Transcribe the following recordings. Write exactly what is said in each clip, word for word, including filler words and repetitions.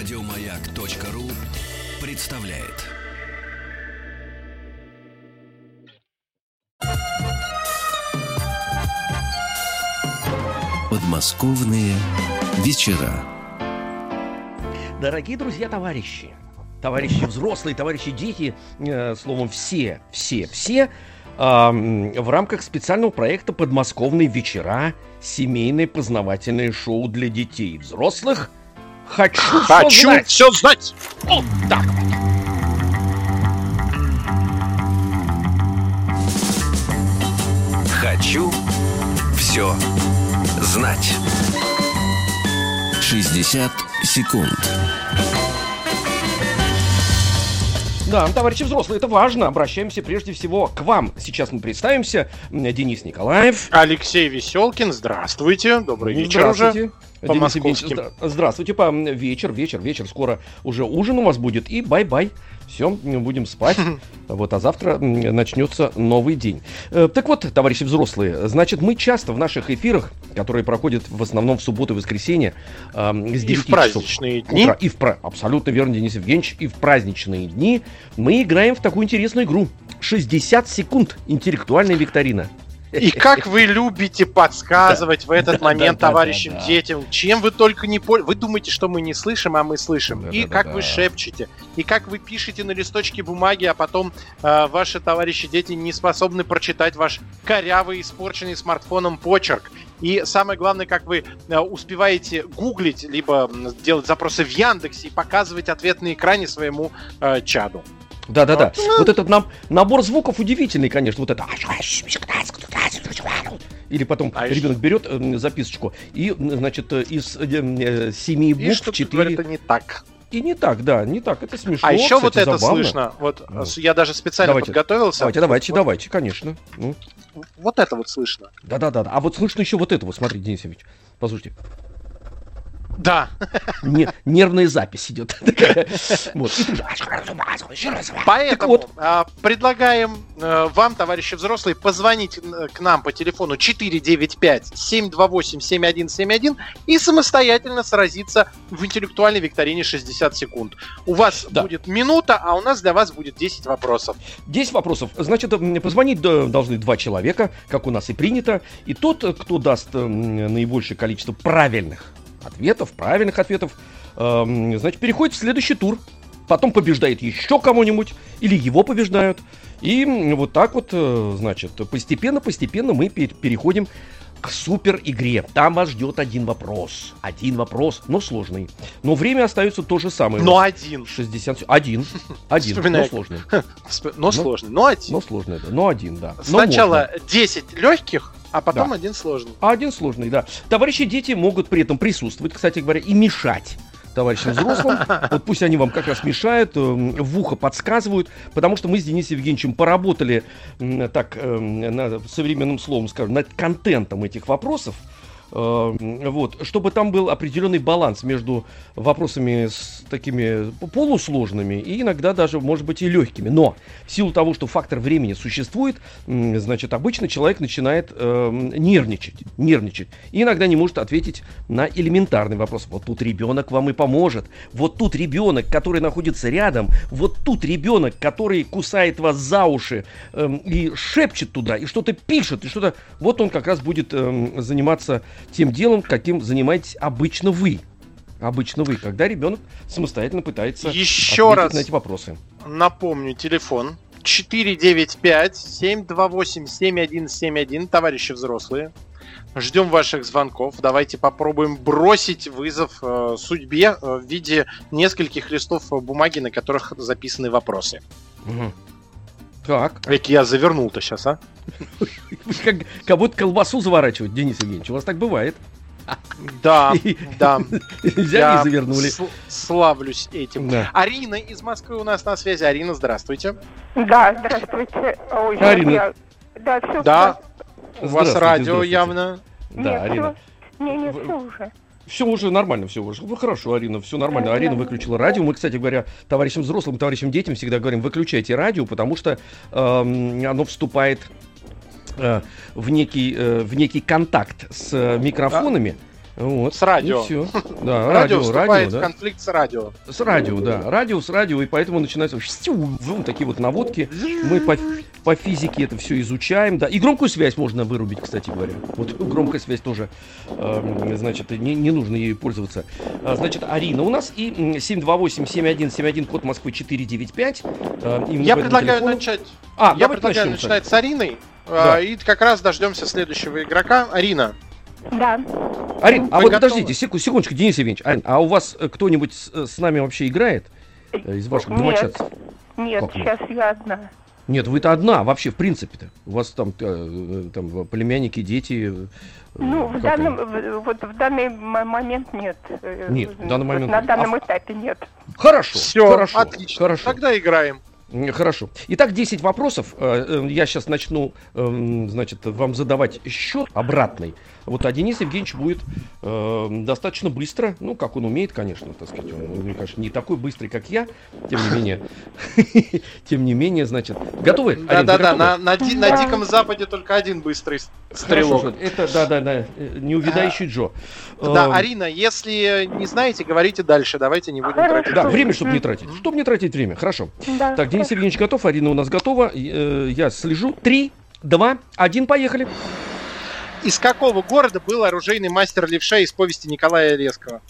Радиомаяк.ру представляет. Подмосковные вечера. Дорогие друзья, товарищи, товарищи взрослые, товарищи дети, э, словом, все, все, все э, в рамках специального проекта «Подмосковные вечера» семейное познавательное шоу для детей и взрослых «Хочу, Хочу все знать». Вот так. «Хочу все знать». шестьдесят секунд. Да, товарищи взрослые, это важно. Обращаемся прежде всего к вам. Сейчас мы представимся. Денис Николаев. Алексей Весёлкин. Здравствуйте. Добрый вечер уже. По-московски. Здравствуйте. По вечер, вечер, вечер. Скоро уже ужин у вас будет. И бай-бай. Все, будем спать. Вот, а завтра начнется новый день. Так вот, товарищи взрослые, значит, мы часто в наших эфирах, которые проходят в основном в субботу и воскресенье, э, с девяти часов. И в праздничные дни. Утра, и в, абсолютно верно, Денис Евгеньевич. И в праздничные дни мы играем в такую интересную игру. шестьдесят секунд. Интеллектуальная викторина. И как вы любите подсказывать в этот момент товарищам детям, чем вы только не пользуетесь. Вы думаете, что мы не слышим, а мы слышим. И как вы шепчете, и как вы пишете на листочке бумаги, а потом ваши товарищи дети не способны прочитать ваш корявый, испорченный смартфоном почерк. И самое главное, как вы успеваете гуглить, либо делать запросы в Яндексе и показывать ответ на экране своему чаду. Да-да-да. Вот. Вот этот нам набор звуков удивительный, конечно. Вот это. Или потом а ребенок еще... берет э, записочку и, значит, из э, семи букв четыре. И что-то говорит, это не так. И не так, да, не так. Это смешно. А еще, кстати, вот это забавно. Слышно. Вот, ну. Я даже специально давайте, подготовился. Давайте, давайте, вот. давайте, конечно. Ну. Вот это вот слышно. Да-да-да. А вот слышно еще вот это вот. Смотрите, Денис Евгеньевич, послушайте. Да. Нервная запись идет. Поэтому предлагаем вам, товарищи взрослые, позвонить к нам по телефону четыре девять пять семь два восемь семь один семь один и самостоятельно сразиться в интеллектуальной викторине шестьдесят секунд. У вас будет минута, а у нас для вас будет десять вопросов. десять вопросов. Значит, позвонить должны два человека, как у нас и принято. И тот, кто даст наибольшее количество правильных ответов, правильных ответов, эм, значит, переходит в следующий тур. Потом побеждает еще кому-нибудь, или его побеждают. И вот так вот, значит, постепенно-постепенно мы пер- переходим к супер-игре. Там вас ждет один вопрос. Один вопрос, но сложный. Но время остается то же самое. Но один. шестьдесят... Один. Один, но сложный. Но сложный, но один. Но сложный, да. Но один, да. Сначала десять легких... А потом да. один сложный. А один сложный, да. Товарищи дети могут при этом присутствовать, кстати говоря, и мешать товарищам взрослым. Вот пусть они вам как раз мешают, в ухо подсказывают, потому что мы с Денисом Евгеньевичем поработали, так, на, современным словом скажем, над контентом этих вопросов. Вот, чтобы там был определенный баланс между вопросами с такими полусложными и иногда даже, может быть, и легкими. Но в силу того, что фактор времени существует, значит, обычно человек начинает э, нервничать, нервничать. И иногда не может ответить на элементарный вопрос. Вот тут ребенок вам и поможет. Вот тут ребенок, который находится рядом. Вот тут ребенок, который кусает вас за уши э, и шепчет туда, и что-то пишет, и что-то... Вот он как раз будет э, заниматься... тем делом, каким занимаетесь обычно вы. Обычно вы, когда ребенок самостоятельно пытается еще ответить раз на эти вопросы. Напомню, телефон четыре девять пять семь два восемь семь один семь один. Товарищи взрослые, ждем ваших звонков. Давайте попробуем бросить вызов э, судьбе э, в виде нескольких листов бумаги, на которых записаны вопросы. Угу. Так. Эк, я завернул-то сейчас, а? Как, как будто колбасу заворачивать, Денис Евгеньевич. У вас так бывает. Да, да. Взяли и завернули. Славлюсь этим. Арина из Москвы у нас на связи. Арина, здравствуйте. Да, здравствуйте. Арина. Да, у вас радио явно. Да, Арина. Не, не, все уже. Все уже нормально, все уже. Ну, хорошо, Арина, все нормально. Арина выключила радио. Мы, кстати говоря, товарищам взрослым, товарищам детям всегда говорим, выключайте радио, потому что эм, оно вступает э, в некий, э, в некий контакт с э, микрофонами. Вот, с радио. Все. Да, радио, радио вступает радио, в да. конфликт с радио. С радио, да. Радио с радио, и поэтому начинаются такие вот наводки. Мы по, по физике это все изучаем. Да. И громкую связь можно вырубить, кстати говоря. Вот громкая связь тоже, э, значит, не, не нужно ею пользоваться. Значит, Арина у нас и семь два восемь семь один семь один, код Москвы четыре девять пять. Э, Я предлагаю на начать. А, Я предлагаю начинать с Ариной. Да. Э, и как раз дождемся следующего игрока. Арина. Да. Арин, а Вы вот готовы? Подождите, секундочку, Денис Евгеньевич, Арин, а у вас кто-нибудь с, с нами вообще играет? Из ваших домочадцев? Нет, нет сейчас я одна. Нет, вы-то одна вообще, в принципе-то. У вас там, там племянники, дети. Ну, в данном, в, вот в данный момент нет. Нет, в данный момент вот на данном а... этапе нет. Хорошо, Все, хорошо, отлично. Хорошо. Тогда играем. Хорошо. Итак, десять вопросов. Я сейчас начну, значит, вам задавать счет обратный. Вот, а Денис Евгеньевич будет достаточно быстро. Ну, как он умеет, конечно, так сказать. Он, конечно, не такой быстрый, как я. Тем не менее. Тем не менее, значит. Готовы? Да-да-да. На Диком Западе только один быстрый стрелок. Это, да-да-да. Неувидающий Джо. Да, Арина, если не знаете, говорите дальше. Давайте не будем тратить. Да, время, чтобы не тратить. Чтобы не тратить время. Хорошо. Так, Денис Евгеньевич готов, Арина у нас готова, я слежу. Три, два, один, поехали. Из какого города был оружейный мастер Левша из повести Николая Лескова?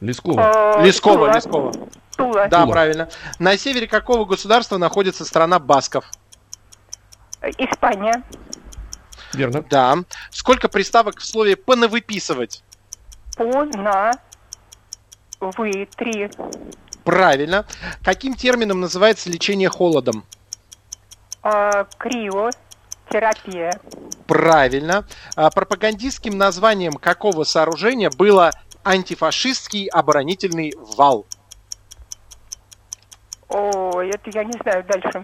Лескова. Лескова, Тула. Лескова. Тула. Да, Тула. Правильно. На севере какого государства находится страна Басков? Испания. Верно. Да. Сколько приставок в слове «понавыписывать»? По-на-вы, три. Правильно. Каким термином называется лечение холодом? А, криотерапия. Правильно. А, пропагандистским названием какого сооружения было антифашистский оборонительный вал? О, это я не знаю дальше.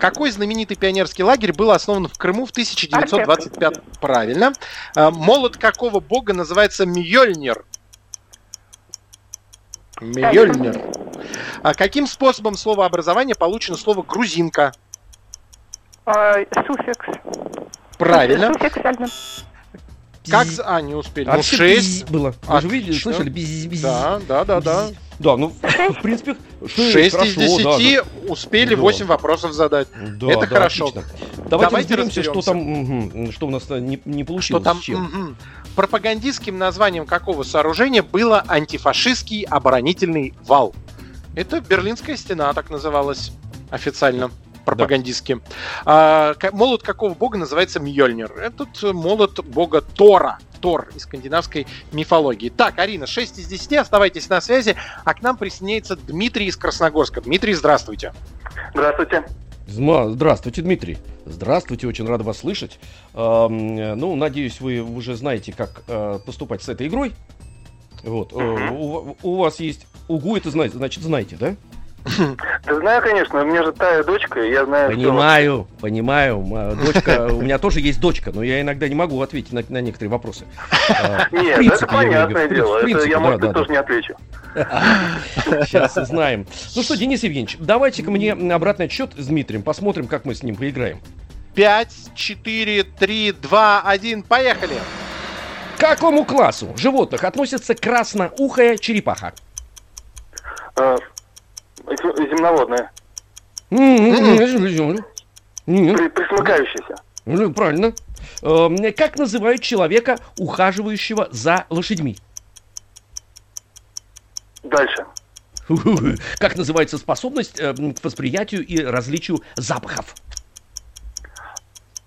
Какой знаменитый пионерский лагерь был основан в Крыму в тысяча девятьсот двадцать пятом? Артек. Правильно. А, молот какого бога называется Мьёльнир? Мьёльнир. А каким способом словообразования получено слово грузинка? А, суффикс. Правильно. Суффикс. Как за... А, не успели. А ну, шесть было. Вы же видели, слышали? Биз-биз. Да, да, да, да. Да, ну, в принципе, шесть из десяти успели восемь вопросов задать. Да, это да, хорошо. Отлично. Давайте, Давайте разберемся, что там, угу, что у нас не, не получилось. Что там, с чем. Угу. Пропагандистским названием какого сооружения было антифашистский оборонительный вал? Это Берлинская стена, так называлась официально. Пропагандистским. Да. А, молот какого бога называется Мьёльнир? Этот молот бога Тора. Тор из скандинавской мифологии. Так, Арина, шесть из десяти, оставайтесь на связи. А к нам присоединяется Дмитрий из Красногорска. Дмитрий, здравствуйте. Здравствуйте. Здравствуйте, Дмитрий. Здравствуйте, очень рад вас слышать. Ну, надеюсь, вы уже знаете, как поступать с этой игрой. Вот. У, у вас есть... Угу, это знаете, значит, знаете, да? Да знаю, конечно, у меня же та дочка, я знаю... Понимаю, что... понимаю, дочка, у меня тоже есть дочка, но я иногда не могу ответить на, на некоторые вопросы. Нет, принципе, это понятное дело, принципе, это я, да, может быть, да, тоже да. не отвечу. Сейчас знаем. Ну что, Денис Евгеньевич, давайте-ка мне обратный отсчет с Дмитрием, посмотрим, как мы с ним поиграем. пять, четыре, три, два, один, поехали! К какому классу животных относится красноухая черепаха? Земноводная. Присмыкающаяся. Правильно. Как называют человека, ухаживающего за лошадьми? Дальше. Как называется способность к восприятию и различию запахов?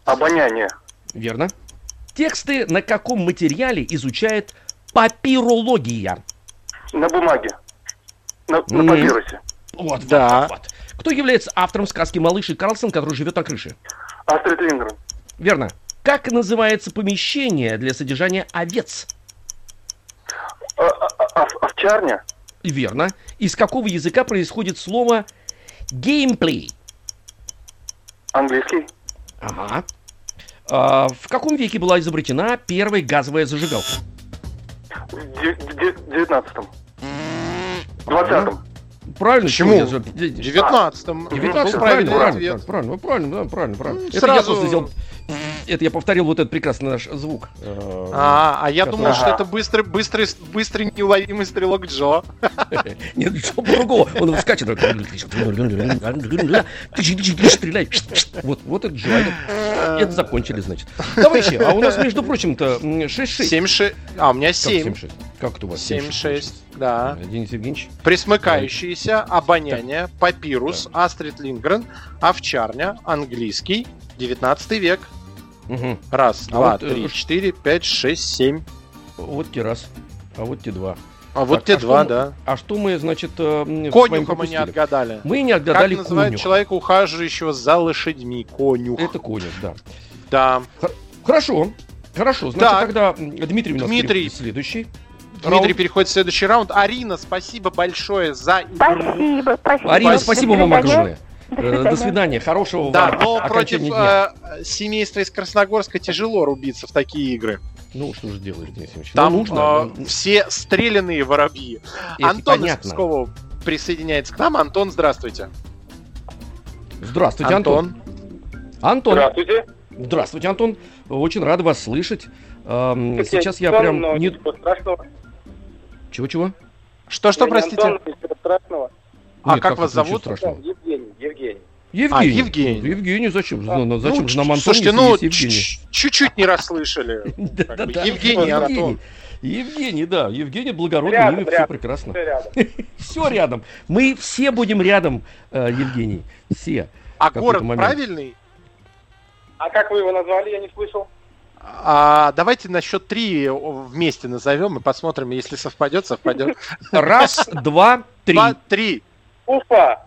Обоняние. Верно. Тексты на каком материале изучает папирология? На бумаге. На, на папирусе. Вот, да. Вот, вот, вот. Кто является автором сказки «Малыш и Карлсон», который живет на крыше? Астрид Линдгрен. Верно. Как называется помещение для содержания овец? А, а, а, овчарня. Верно. Из какого языка происходит слово «геймплей»? Английский. Ага. А, в каком веке была изобретена первая газовая зажигалка? В девятнадцатом. Двадцатом. Правильно, почему? девятнадцатом. девятнадцатом. Правильно, правильно, правильно, правильно, правильно. Это я просто взял Это я повторил вот этот прекрасный наш звук. А, а я думал, что это быстрый, быстрый, быстрый неуловимый стрелок Джо. Нет, Джо другого. Он скачет. Стреляй. Вот, вот это Джо. Это закончили, значит. Товарищи, а у нас, между прочим-то, шесть шесть. А, у меня семь. Как это у вас? семь шесть. Да. Денис Евгеньевич. Пресмыкающиеся, обоняние, папирус, Астрид Лингрен, овчарня, английский, девятнадцатый век. Угу. Раз, а два, вот, три, э... четыре, пять, шесть, семь. Вот те раз, а вот те два. А вот так, те а два, что, да. А что мы, значит, конюха мы не отгадали. Мы не отгадали конюха. Как называют конюх. Человека, ухаживающего за лошадьми? Конюх. Это конюх, да. Да. Х- хорошо, хорошо. Значит, так. Тогда Дмитрий у нас Дмитрий. следующий. Дмитрий раунд. Переходит в следующий раунд. Арина, спасибо большое за игру. Спасибо, спасибо. Арина, спасибо вам огромное. До свидания. До свидания, хорошего да, вам но против дня. Э, семейства из Красногорска тяжело рубиться в такие игры. Ну, что же делаешь, Денис Ильич? Там ну, нужно, э, все стрелянные воробьи. Если Антон понятно. Из Пскова присоединяется к нам. Антон, здравствуйте. Здравствуйте, Антон. Антон. Антон. Здравствуйте. Здравствуйте, Антон. Очень рад вас слышать. Эм, сейчас я прям... Антон, не... Чего-чего? Что-что, простите? Антон, ничего страшного. А Нет, как, как вас зовут? Евгений. Евгений. Евгений. А, Евгений. Евгений, зачем? А, зачем ну, же нам Антон? Слушайте, ну, чуть-чуть не расслышали. Евгений, Антон. Евгений, да. Евгений, благородное имя, все прекрасно. Все рядом. Мы все будем рядом, Евгений. Все. А город правильный? А как вы его назвали, я не слышал. А, давайте на счет три вместе назовем и посмотрим, если совпадет, совпадет. Раз, два, три. Два, три. Уфа.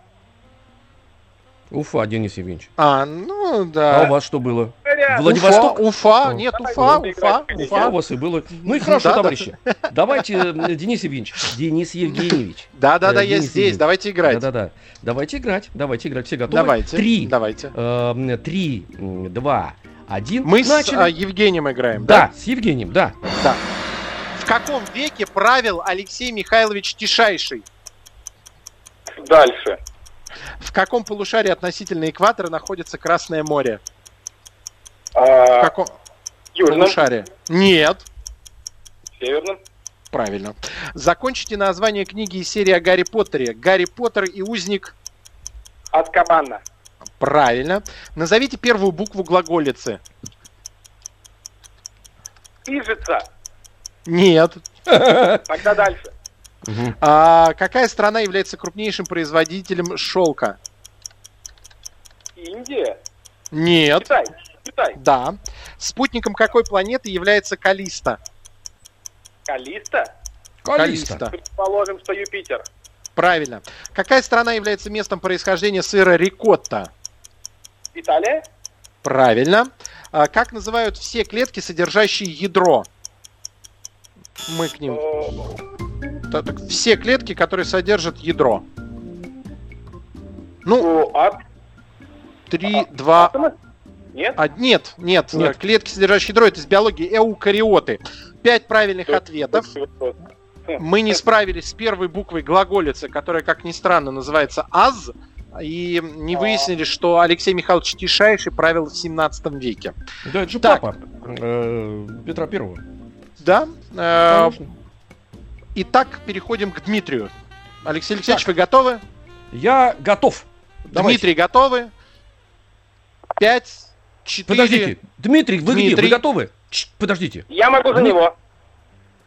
Уфа, Денис Евгеньевич. А, ну да. А у вас что было? Владивосток? Уфа, Уфа. Нет, Уфа, Уфа, Уфа у вас и было. Ну и хорошо, да, товарищи. Да. Давайте, Денис Евгеньевич. Денис Евгеньевич. Да-да-да, я здесь, давайте играть. Да-да-да, давайте играть, давайте играть, все готовы? Давайте. Три, давайте. Э, три, два, один. Мы начали. С а, Евгением играем, да? Да, с Евгением, да. да. В каком веке правил Алексей Михайлович Тишайший? Дальше. В каком полушарии относительно экватора находится Красное море? А... В каком Южном? Полушарии? Нет. Северном? Правильно. Закончите название книги и серии о Гарри Поттере. Гарри Поттер и узник... Азкабана. Правильно. Назовите первую букву глаголицы. Ижица. Нет. Тогда дальше. Uh-huh. А какая страна является крупнейшим производителем шелка? Индия? Нет. Китай. Китай. Да. Спутником какой планеты является Калиста? Калиста? Калиста. Калиста. Предположим, что Юпитер. Правильно. Какая страна является местом происхождения сыра рикотта? Италия? Правильно. А как называют все клетки, содержащие ядро? Мы к ним... Все клетки, которые содержат ядро. Ну, три, два... Нет? А, нет, нет, нет. Клетки, содержащие ядро, это из биологии эукариоты. Пять правильных ответов. Мы не справились с первой буквой глаголицы, которая, как ни странно, называется «аз», и не выяснили, что Алексей Михайлович Тишайший правил в семнадцатом веке. Да, это же так. Папа Петра Первого. Да? Конечно. Итак, переходим к Дмитрию. Алексей Алексеевич, так. Вы готовы? Я готов. Давайте. Дмитрий, готовы? Пять, четыре... Подождите, Дмитрий, вы Дмитрий. Где? Вы готовы? Ч- подождите. Я могу за Дмит... него.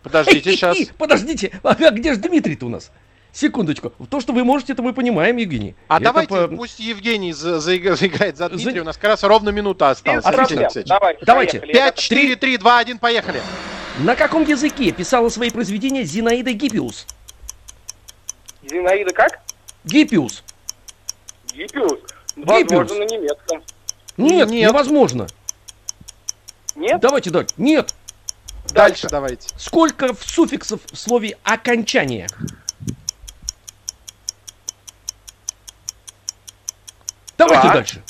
Подождите, сейчас. Подождите, а где же Дмитрий-то у нас? Секундочку. То, что вы можете, это мы понимаем, Евгений. А это давайте по... пусть Евгений за- за- заиграет за Дмитрия. За... У нас как раз ровно минута осталась. Отлично. Давайте. Пять, четыре, три, два, один, поехали. На каком языке писала свои произведения Зинаида Гиппиус? Зинаида как? Гиппиус. Гиппиус? Возможно, Гиппиус. На немецком. Нет, Нет, невозможно. Нет? Давайте, давайте. Нет. Дальше, Дальше давайте. Сколько суффиксов в слове «окончание»? Давайте а? Дальше.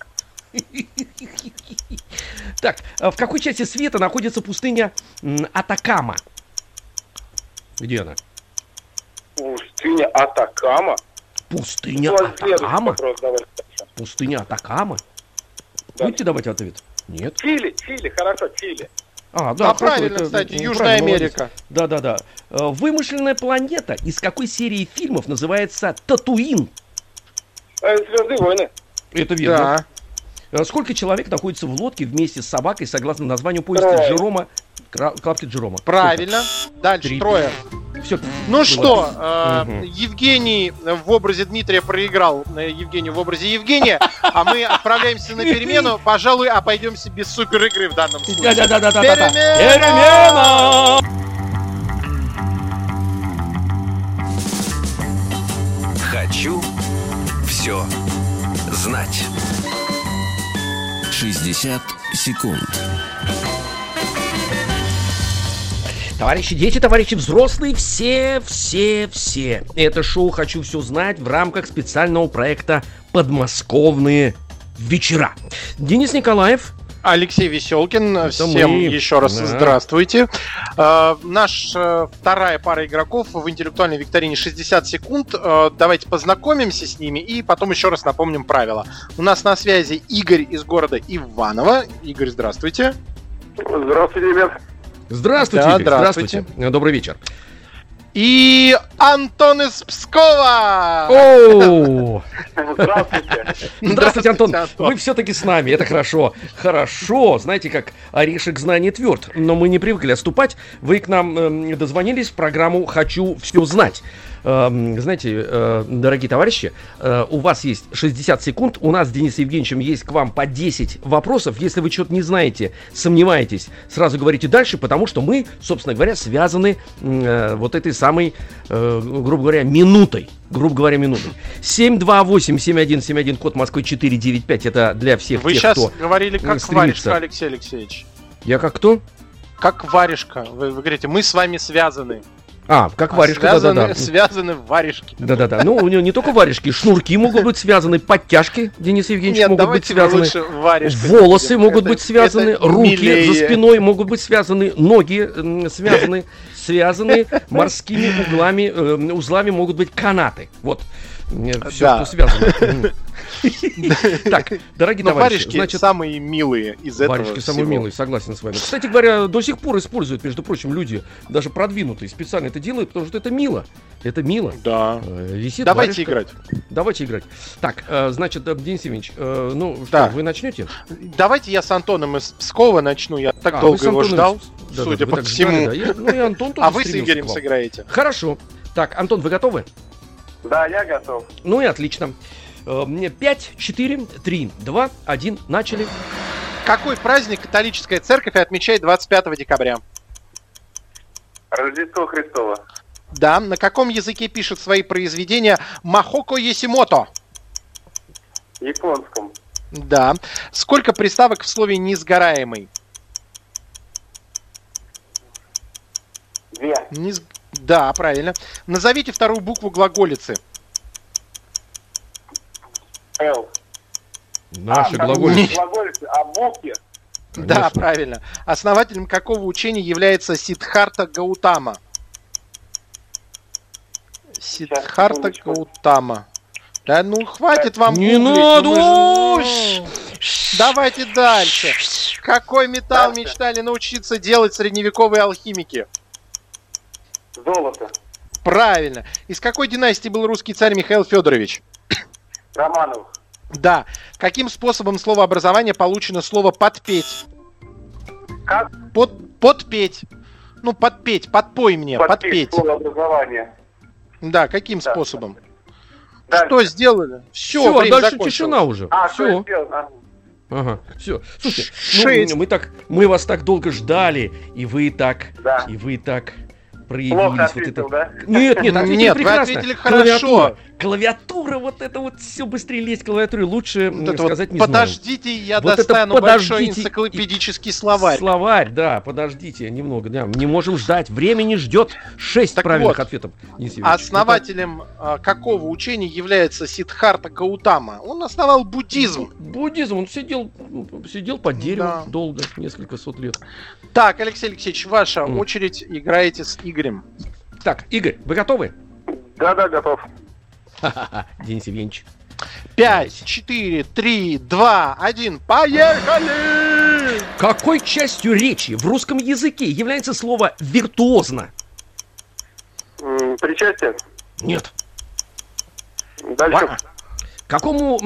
Так, в какой части света находится пустыня Атакама? Где она? Пустыня Атакама? Пустыня Атакама? Пустыня Атакама? Будете давать ответ? Нет. Чили, Чили, хорошо, Чили. А, да, а правильно, кстати, Южная Америка. Да-да-да. Вымышленная планета из какой серии фильмов называется «Татуин»? «Звездные войны». Это верно. Да. Сколько человек находится в лодке вместе с собакой, согласно названию поезда Джерома, Клапки Джерома? Правильно. Сколько? Дальше три. Трое. Все. Ну было. Что, э, угу. Евгений в образе Дмитрия проиграл Евгению в образе Евгения, а мы отправляемся на перемену. Пожалуй, обойдемся без супер игры в данном случае. Да-да-да-да-да. Перемена! Перемена! Хочу все знать. шестьдесят секунд. Товарищи дети, товарищи взрослые, все, все, все. Это шоу «Хочу все знать» в рамках специального проекта «Подмосковные вечера». Денис Николаев. Алексей Весёлкин. Это всем мы. Еще раз да. Здравствуйте. Э, наша вторая пара игроков в интеллектуальной викторине шестьдесят секунд. Э, давайте познакомимся с ними и потом еще раз напомним правила. У нас на связи Игорь из города Иваново. Игорь, здравствуйте. Здравствуйте, ребят. Здравствуйте, да, здравствуйте, здравствуйте. Добрый вечер. И Антон из Пскова. О, здравствуйте. Здравствуйте, Антон. Вы все-таки с нами, это хорошо. Хорошо, знаете, как орешек знания тверд. Но мы не привыкли отступать. Вы к нам дозвонились в программу «Хочу все знать». Знаете, дорогие товарищи, у вас есть шестьдесят секунд, у нас с Денисом Евгеньевичем есть к вам по десять вопросов. Если вы что-то не знаете, сомневаетесь, сразу говорите дальше, потому что мы, собственно говоря, связаны вот этой самой, грубо говоря, минутой. Грубо говоря, минуты. семь два восемь семь один семь один, код Москвы четыре девять пять. Это для всех вы тех, кто стремится. Вы сейчас говорили как варежка, Алексей Алексеевич. Я как кто? Как варежка. Вы, вы говорите, мы с вами связаны. А, как а варежка, связаны, да-да-да. Связаны варежки. Да-да-да, ну у него не только варежки, шнурки могут быть связаны, подтяжки, Денис Евгеньевич, Нет, могут быть связаны, волосы это, могут быть связаны, руки милее. За спиной могут быть связаны, ноги связаны, связаны морскими углами, э, узлами могут быть канаты, вот. Все, да. Что связано. Так, дорогие но товарищи, варежки значит, самые милые из этого варежки всего. Самые милые, согласен с вами. Кстати говоря, до сих пор используют, между прочим, люди, даже продвинутые, специально это делают, потому что это мило. Это мило. Да. Висит давайте варежка. Играть. Давайте играть. Так, значит, Денис Евгеньевич, ну что, да. Вы начнете? Давайте я с Антоном из Пскова начну. Я так а, долго его ждал, да, судя да, по всему. Ждали, да. Я, ну, и Антон тоже а вы с Игорем сыграете. Хорошо. Так, Антон, вы готовы? Да, я готов. Ну и отлично. пять, четыре, три, два, один, начали. Какой праздник католическая церковь отмечает двадцать пятого декабря? Рождество Христово. Да, на каком языке пишет свои произведения Махоко Есимото? Японском. Да. Сколько приставок в слове «несгораемый»? Две. Несг... Да, правильно. Назовите вторую букву глаголицы. Л. Наши а, глаголицы. Глаголицы о Боге. Да, правильно. Основателем какого учения является Сиддхартха Гаутама? Сиддхартха Гаутама. Да ну хватит вам гуглить. Не надо! Давайте дальше. Какой металл мечтали научиться делать средневековые алхимики? Золото. Правильно. Из какой династии был русский царь Михаил Федорович? Романов. Да. Каким способом словообразования получено слово «подпеть»? Как? Под, подпеть. Ну, подпеть, подпой мне, подпеть. Подпеть. Словообразование. Да, каким да. способом? Дальше. Что сделали? Все, Все время дальше закончилось. Тишина уже. А, все. Ага, все. Слушайте, Ш- ну, мы, так, мы вас так долго ждали, и вы так, да. и вы так... Плохо ответил, вот это... да? Нет, нет, ответили нет, прекрасно. Вы ответили хорошо. Клавиатура, клавиатура, вот это вот все быстрее лезть к клавиатуре, лучше вот сказать вот не подождите, знаю. Я вот достану большой энциклопедический и... словарь. Словарь, да, подождите немного, да, не можем ждать, время не ждет. Шесть так правильных вот, ответов. Основателем Итак. Какого учения является Сиддхартха Гаутама? Он основал буддизм. Буддизм, он сидел, сидел под деревом да. долго, несколько сот лет. Так, Алексей Алексеевич, ваша mm. очередь, играете с Игорем. Так, Игорь, вы готовы? Да-да, готов. Ха-ха-ха, Денис Евгеньевич. пять, четыре, три, два, один, поехали! Какой частью речи в русском языке является слово «виртуозно»? Причастие? Нет. Дальше. К какому,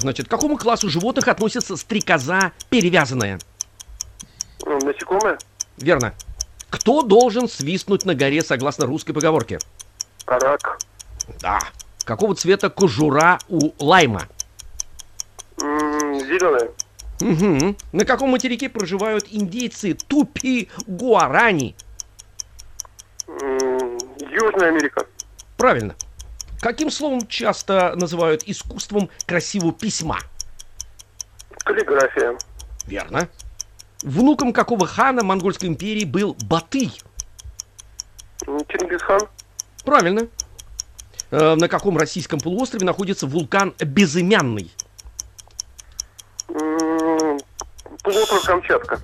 значит, к какому классу животных относится стрекоза перевязанная? Насекомые? Верно. Кто должен свистнуть на горе, согласно русской поговорке? Рак. Да. Какого цвета кожура у лайма? Зеленая. Угу. На каком материке проживают индейцы тупи-гуарани? Южная Америка. Правильно. Каким словом часто называют искусством красивого письма? Каллиграфия. Верно. Внуком какого хана Монгольской империи был Батый? Чингисхан. Правильно. Э, на каком российском полуострове находится вулкан Безымянный? Полуостров Камчатка.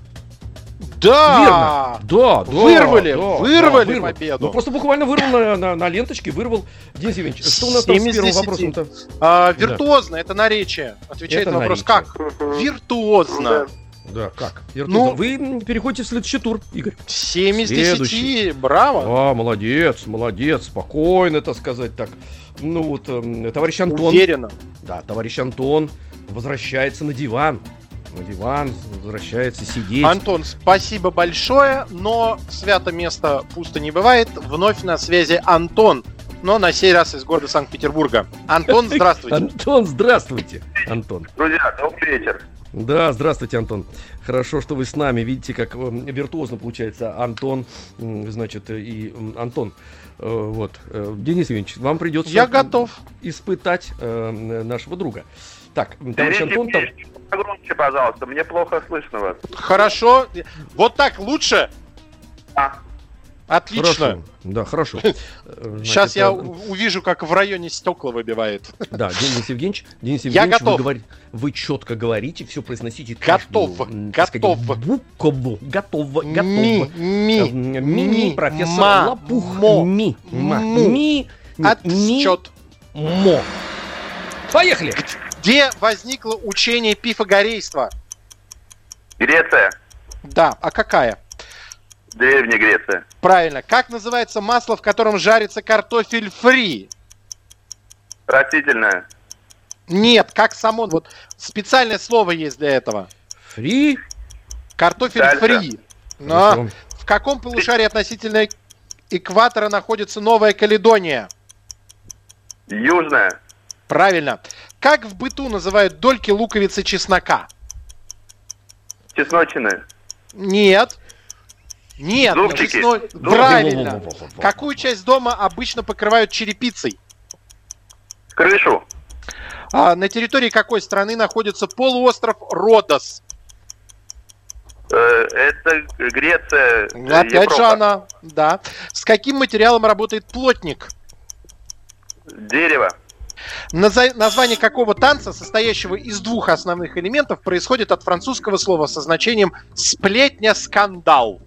Да! Верно. Да, да, вырвали, да, вырвали да, вырвал. победу. Ну, просто буквально вырвал на, на, на ленточке, вырвал. Денис Евгеньевич, что у нас там с первым вопросом-то? А, виртуозно, да. Это наречие. Отвечает на вопрос, наречие. Как? Виртуозно. Да. Да, как? Ну, вы переходите в следующий тур, Игорь. семь из десяти, браво. А, молодец, молодец, спокойно, так сказать, так. Ну вот, э, товарищ Антон. Уверенно. Да, товарищ Антон возвращается на диван. На диван возвращается сидеть. Антон, спасибо большое, но свято место пусто не бывает. Вновь на связи Антон, но на сей раз из города Санкт-Петербурга. Антон, здравствуйте. Антон, здравствуйте. Антон. Друзья, добрый вечер. Да, здравствуйте, Антон. Хорошо, что вы с нами. Видите, как виртуозно получается Антон, значит, и Антон. Вот. Денис Евгеньевич, вам придется... Я готов. ...испытать нашего друга. Так, товарищ Антон... Там... Погромче, пожалуйста, мне плохо слышно вас. Хорошо. Вот так лучше? Да. Отлично. Хорошо. Да, хорошо. Значит, сейчас я а... увижу, как в районе стекла выбивает. Да, Денис Евгеньевич, Денис Евгеньевич, я готов. Вы, говор... вы четко говорите, все произносите. Готов, каждую, готов. Букву, готово, готово. Ми, ми, ми, ми, профессор ма, Лопух. Мо, ми, ма, ми, отсчет. Мо. Поехали. Где возникло учение пифагорейства? Греция. Да, а какая? Древняя Греция. Правильно. Как называется масло, в котором жарится картофель фри? Растительное. Нет, как само... Вот специальное слово есть для этого. Фри? Картофель Дальше. Фри. Но Дальше. В каком полушарии относительно экватора находится Новая Каледония? Южная. Правильно. Как в быту называют дольки луковицы чеснока? Чесночины. Нет. Нет, чесно... правильно. Какую часть дома обычно покрывают черепицей? Крышу. А, на территории какой страны находится полуостров Родос? Это Греция. Опять Европа. Же она, да. С каким материалом работает плотник? Дерево. Наз... Название какого танца, состоящего из двух основных элементов, происходит от французского слова со значением «сплетня, скандал».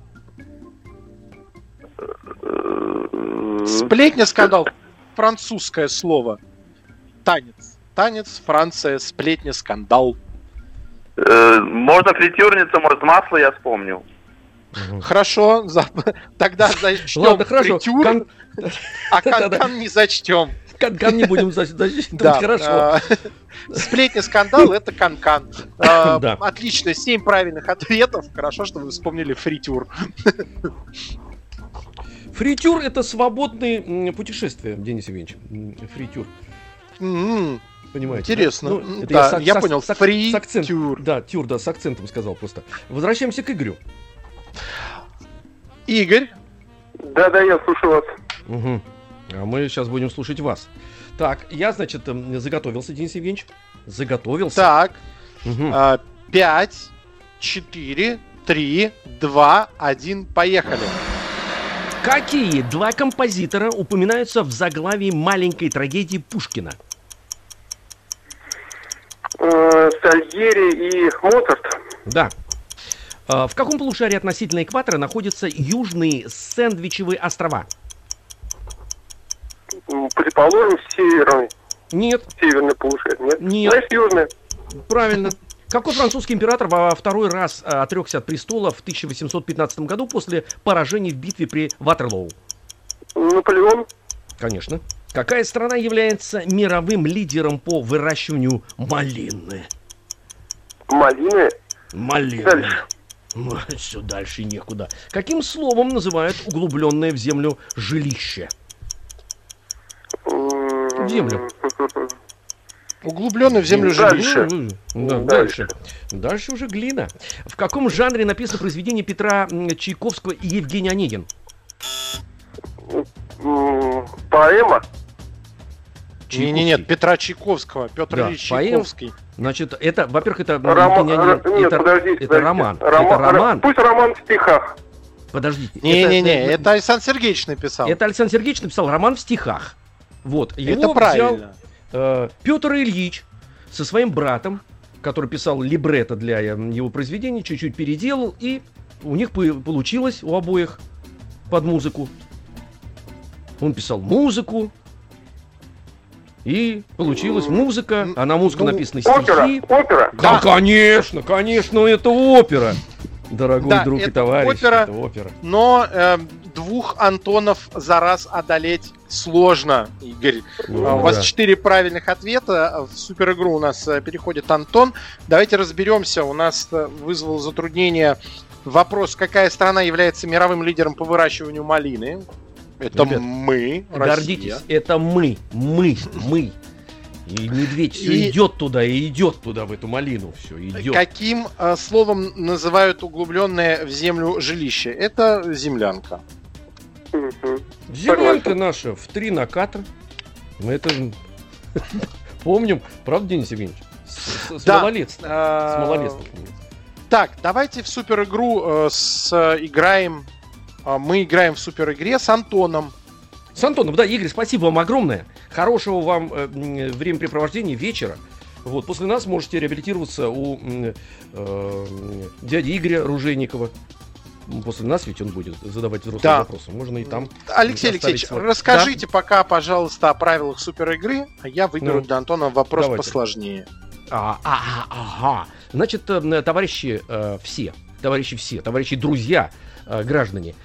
Сплетня, скандал. Французское слово. Танец. Танец, Франция, сплетня, скандал. Можно фритюрница, может масло, я вспомнил. Хорошо, тогда зачтем фритюр, а канкан не зачтем. Канкан не будем зачтем, хорошо. Сплетня, скандал, это канкан. Отлично, семь правильных ответов. Хорошо, что вы вспомнили фритюр. Фритюр — это свободные путешествия, Денис Евгеньевич. Фритюр. Mm-hmm. Понимаете? Интересно. Да? Ну, это да, я, с, я с, понял. С, Фри- с акцент, тюр. Да, тюр, да, с акцентом сказал просто. Возвращаемся к Игорю. Игорь. Да-да, я слушаю вас. Угу. А мы сейчас будем слушать вас. Так, я, значит, заготовился, Денис Евгеньевич. Заготовился. Так. Угу. А, пять, четыре, три, два, один. Поехали. Какие два композитора упоминаются в заглавии маленькой трагедии Пушкина? Сальери и Моцарт. Да. В каком полушарии относительно экватора находятся южные Сэндвичевые острова? Предположим, северный. Нет. Северный полушарий, нет? Нет. Знаешь, южный. Правильно. Какой французский император во второй раз отрекся от престола в тысяча восемьсот пятнадцатом году после поражения в битве при Ватерлоу? Наполеон. Конечно. Какая страна является мировым лидером по выращиванию малины? Малины? Малины. Дальше. Все дальше некуда. Каким словом называют углубленное в землю жилище? Землю. Углубленное в землю дальше. Жилище. Да, дальше. Дальше. Дальше уже глина. В каком жанре написано произведение Петра Чайковского и Евгений Онегин? Поэма. Не, не, нет, Петра Чайковского, Петр да, Ильич Чайковский. Поэм. Значит, это, во-первых, это роман. Р... Нет, это, подождите, это подождите. Роман. Рома... Это роман. Пусть роман в стихах. Подождите. Не, это... не, не, это Александр Сергеевич написал. Это Александр Сергеевич написал роман в стихах. Вот. Его это правильно. Взял, э, Петр Ильич со своим братом, который писал либретто для его произведений, чуть-чуть переделал, и у них получилось у обоих под музыку. Он писал музыку. И получилась музыка, а на музыку ну, написаны стихи. Опера, опера. Да, да, конечно, конечно, это опера, дорогой да, друг и товарищ. Опера, это опера. Но э, двух Антонов за раз одолеть сложно, Игорь. Ну, у да. вас четыре правильных ответа. В суперигру у нас переходит Антон. Давайте разберемся. У нас вызвал затруднение вопрос, какая страна является мировым лидером по выращиванию малины. Это Ребят, мы, гордитесь, Россия. Это мы, мы, мы. И медведь все и... идет туда, и идет туда, в эту малину все идет. Каким э, словом называют углубленное в землю жилище? Это землянка. Землянка наша в три наката. Мы это помним, правда, Денис Евгеньевич? С малолетства. Так, давайте в суперигру сыграем. Мы играем в суперигре с Антоном. С Антоном, да, Игорь, спасибо вам огромное. Хорошего вам э, времяпрепровождения, вечера. Вот, после нас можете реабилитироваться у э, э, дяди Игоря Ружейникова. После нас ведь он будет задавать взрослые да. вопросы. Можно и там. Алексей Алексеевич, свой... расскажите да? пока, пожалуйста, о правилах суперигры, а я выберу ну, для Антона вопрос давайте. Посложнее. А, а, а, а. Значит, товарищи э, все, товарищи все, товарищи друзья, э, граждане,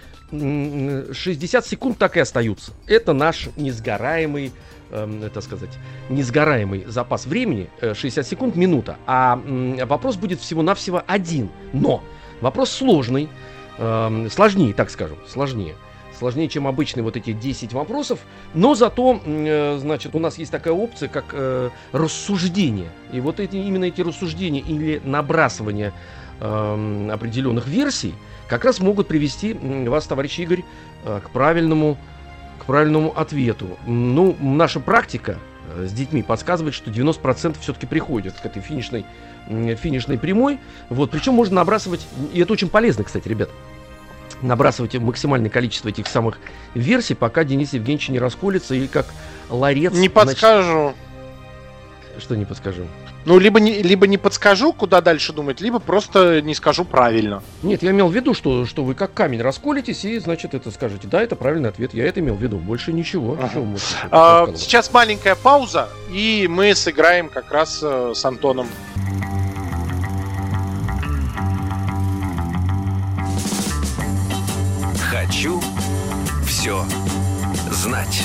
шестьдесят секунд так и остаются. Это наш несгораемый, э, так сказать, несгораемый запас времени. шестьдесят секунд, минута. А э, вопрос будет всего-навсего один. Но вопрос сложный. Э, сложнее, так скажем. Сложнее. Сложнее, чем обычные вот эти десять вопросов. Но зато, э, значит, у нас есть такая опция, как э, рассуждение. И вот эти, именно эти рассуждения или набрасывание э, определенных версий как раз могут привести вас, товарищ Игорь, к правильному, к правильному ответу. Ну, наша практика с детьми подсказывает, что девяносто процентов все-таки приходят к этой финишной, финишной прямой. Вот, причем можно набрасывать, и это очень полезно, кстати, ребят, набрасывать максимальное количество этих самых версий, пока Денис Евгеньевич не расколется и как ларец... Не подскажу. Значит, что не подскажу? Ну, либо не, либо не подскажу, куда дальше думать, либо просто не скажу правильно. Нет, я имел в виду, что, что вы как камень расколитесь и, значит, это скажете. Да, это правильный ответ, я это имел в виду. Больше ничего. Ага. ничего а, сейчас маленькая пауза, и мы сыграем как раз э, с Антоном. Хочу все знать.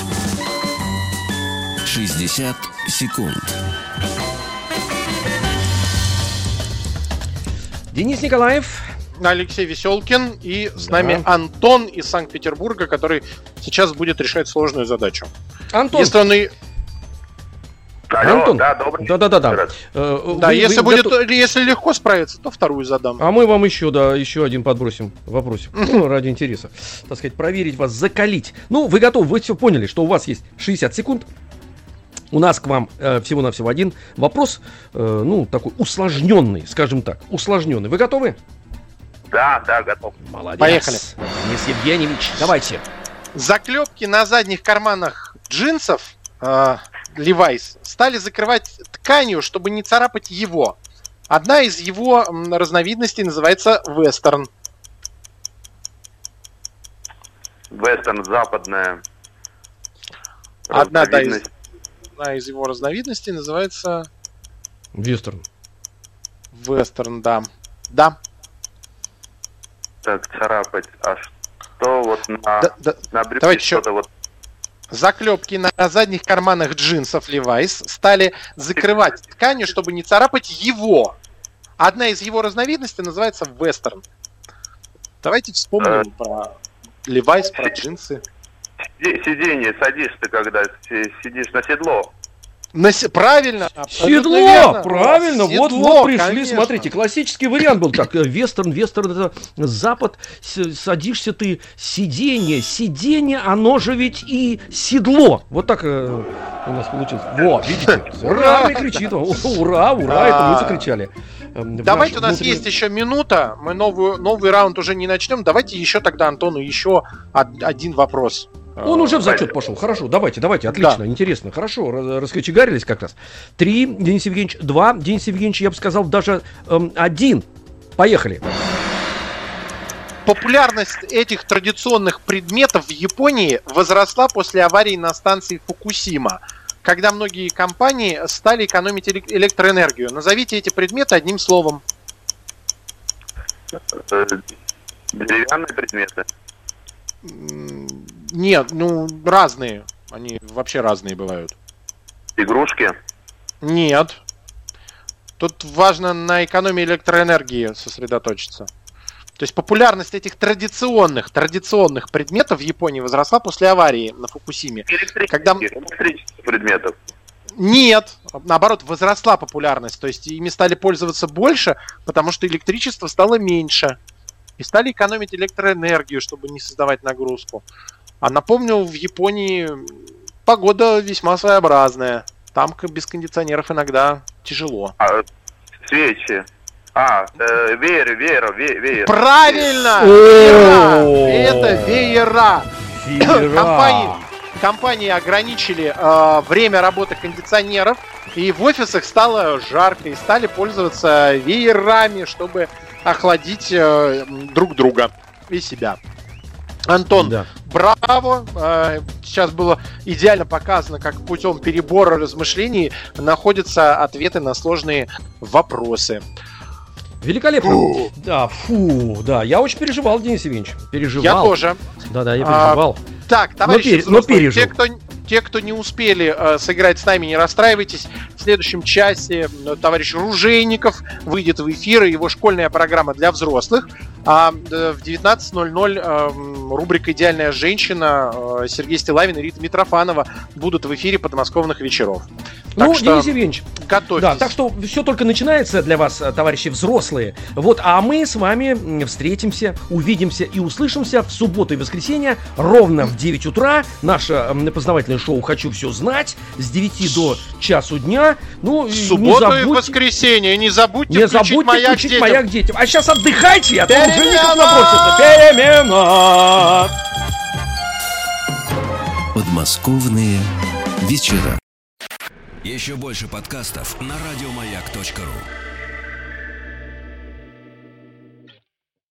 шестьдесят секунд. Денис Николаев, Алексей Весёлкин и с да. нами Антон из Санкт-Петербурга, который сейчас будет решать сложную задачу. Антон, если он и... Алло, Антон, да, добрый. Да, да, да, да. Вы, да, если будет, готов... если легко справиться, то вторую задам. А мы вам еще, да, еще один подбросим вопросик ради интереса, так сказать, проверить вас, закалить. Ну, вы готовы? Вы все поняли, что у вас есть шестьдесят секунд. У нас к вам э, всего-навсего один вопрос, э, ну, такой усложненный, скажем так, усложненный. Вы готовы? Да, да, готов. Молодец. Поехали. Денис Евгеньевич, давайте. Заклепки на задних карманах джинсов э, Levi's стали закрывать тканью, чтобы не царапать его. Одна из его м, разновидностей называется вестерн. Вестерн, западная. Одна да, из... Одна из его разновидностей называется... Вестерн. Вестерн, да. Да. Так, царапать. А что вот на, да, да, на брюке что-то вот... Заклепки на задних карманах джинсов Levi's стали закрывать тканью, чтобы не царапать его. Одна из его разновидностей называется вестерн. Давайте вспомним а... про Levi's, про джинсы. Сиденье, садишь ты когда, сидишь на седло. На с... Правильно! Седло! Верно. Правильно! Седло, вот, вот пришли, конечно. Смотрите, классический вариант был так. Вестерн, вестерн, это запад, садишься ты, сиденье. Сиденье, оно же ведь и седло. Вот так э, у нас получилось. Во, видите? Ура! Кричит. Ура, ура! Это мы закричали. Давайте, у нас есть еще минута. Мы новую, новый раунд уже не начнем. Давайте еще тогда Антону еще один вопрос. Он уже в зачет пошел. Хорошо, давайте, давайте, отлично, да. Интересно, хорошо, раскочегарились как раз. Три, Денис Евгеньевич, два, Денис Евгеньевич, я бы сказал, даже эм, один. Поехали. Популярность этих традиционных предметов в Японии возросла после аварии на станции Фукусима, когда многие компании стали экономить электроэнергию. Назовите эти предметы одним словом. Деревянные предметы. Нет, ну разные. Они вообще разные бывают. Игрушки? Нет. Тут важно на экономии электроэнергии сосредоточиться. То есть популярность этих традиционных, традиционных предметов в Японии возросла после аварии на Фукусиме. Электрических, когда... электрических предметов? Нет. Наоборот, возросла популярность. То есть ими стали пользоваться больше, потому что электричества стало меньше. И стали экономить электроэнергию, чтобы не создавать нагрузку. А напомню, в Японии погода весьма своеобразная. Там без кондиционеров иногда тяжело. А, свечи. А, э, веер, веер, веер. Правильно! Веера! Это веера! Веера. Компании, компании ограничили э, время работы кондиционеров, и в офисах стало жарко, и стали пользоваться веерами, чтобы охладить э, друг друга и себя. Антон, да. Браво! Сейчас было идеально показано, как путем перебора размышлений находятся ответы на сложные вопросы. Великолепно. Фу. Да, фу, да. Я очень переживал, Денис Евгеньевич. Переживал. Я тоже. Да-да, я переживал. А, так, товарищи, но пер, но те, кто, те, кто не успели э, сыграть с нами, не расстраивайтесь. В следующем часе товарищ Ружейников выйдет в эфир, его школьная программа для взрослых. А э, в девятнадцать ноль ноль э, рубрика «Идеальная женщина», э, Сергей Стилавин и Рита Митрофанова будут в эфире «Подмосковных вечеров». Так, ну, что, Денис Евгеньевич, готовьтесь. Да, так что все только начинается для вас, товарищи взрослые. Вот, а мы с вами встретимся, увидимся и услышимся в субботу и воскресенье ровно в девять утра. Наше познавательное шоу «Хочу все знать» с девяти до часу дня. Ну, в субботу забудь... и воскресенье. Не забудьте, не включить, забудьте маяк включить детям. маяк детям. А сейчас отдыхайте, а то уже никак напросится. Перемена! Подмосковные вечера. Еще больше подкастов на радиомаяк точка ру.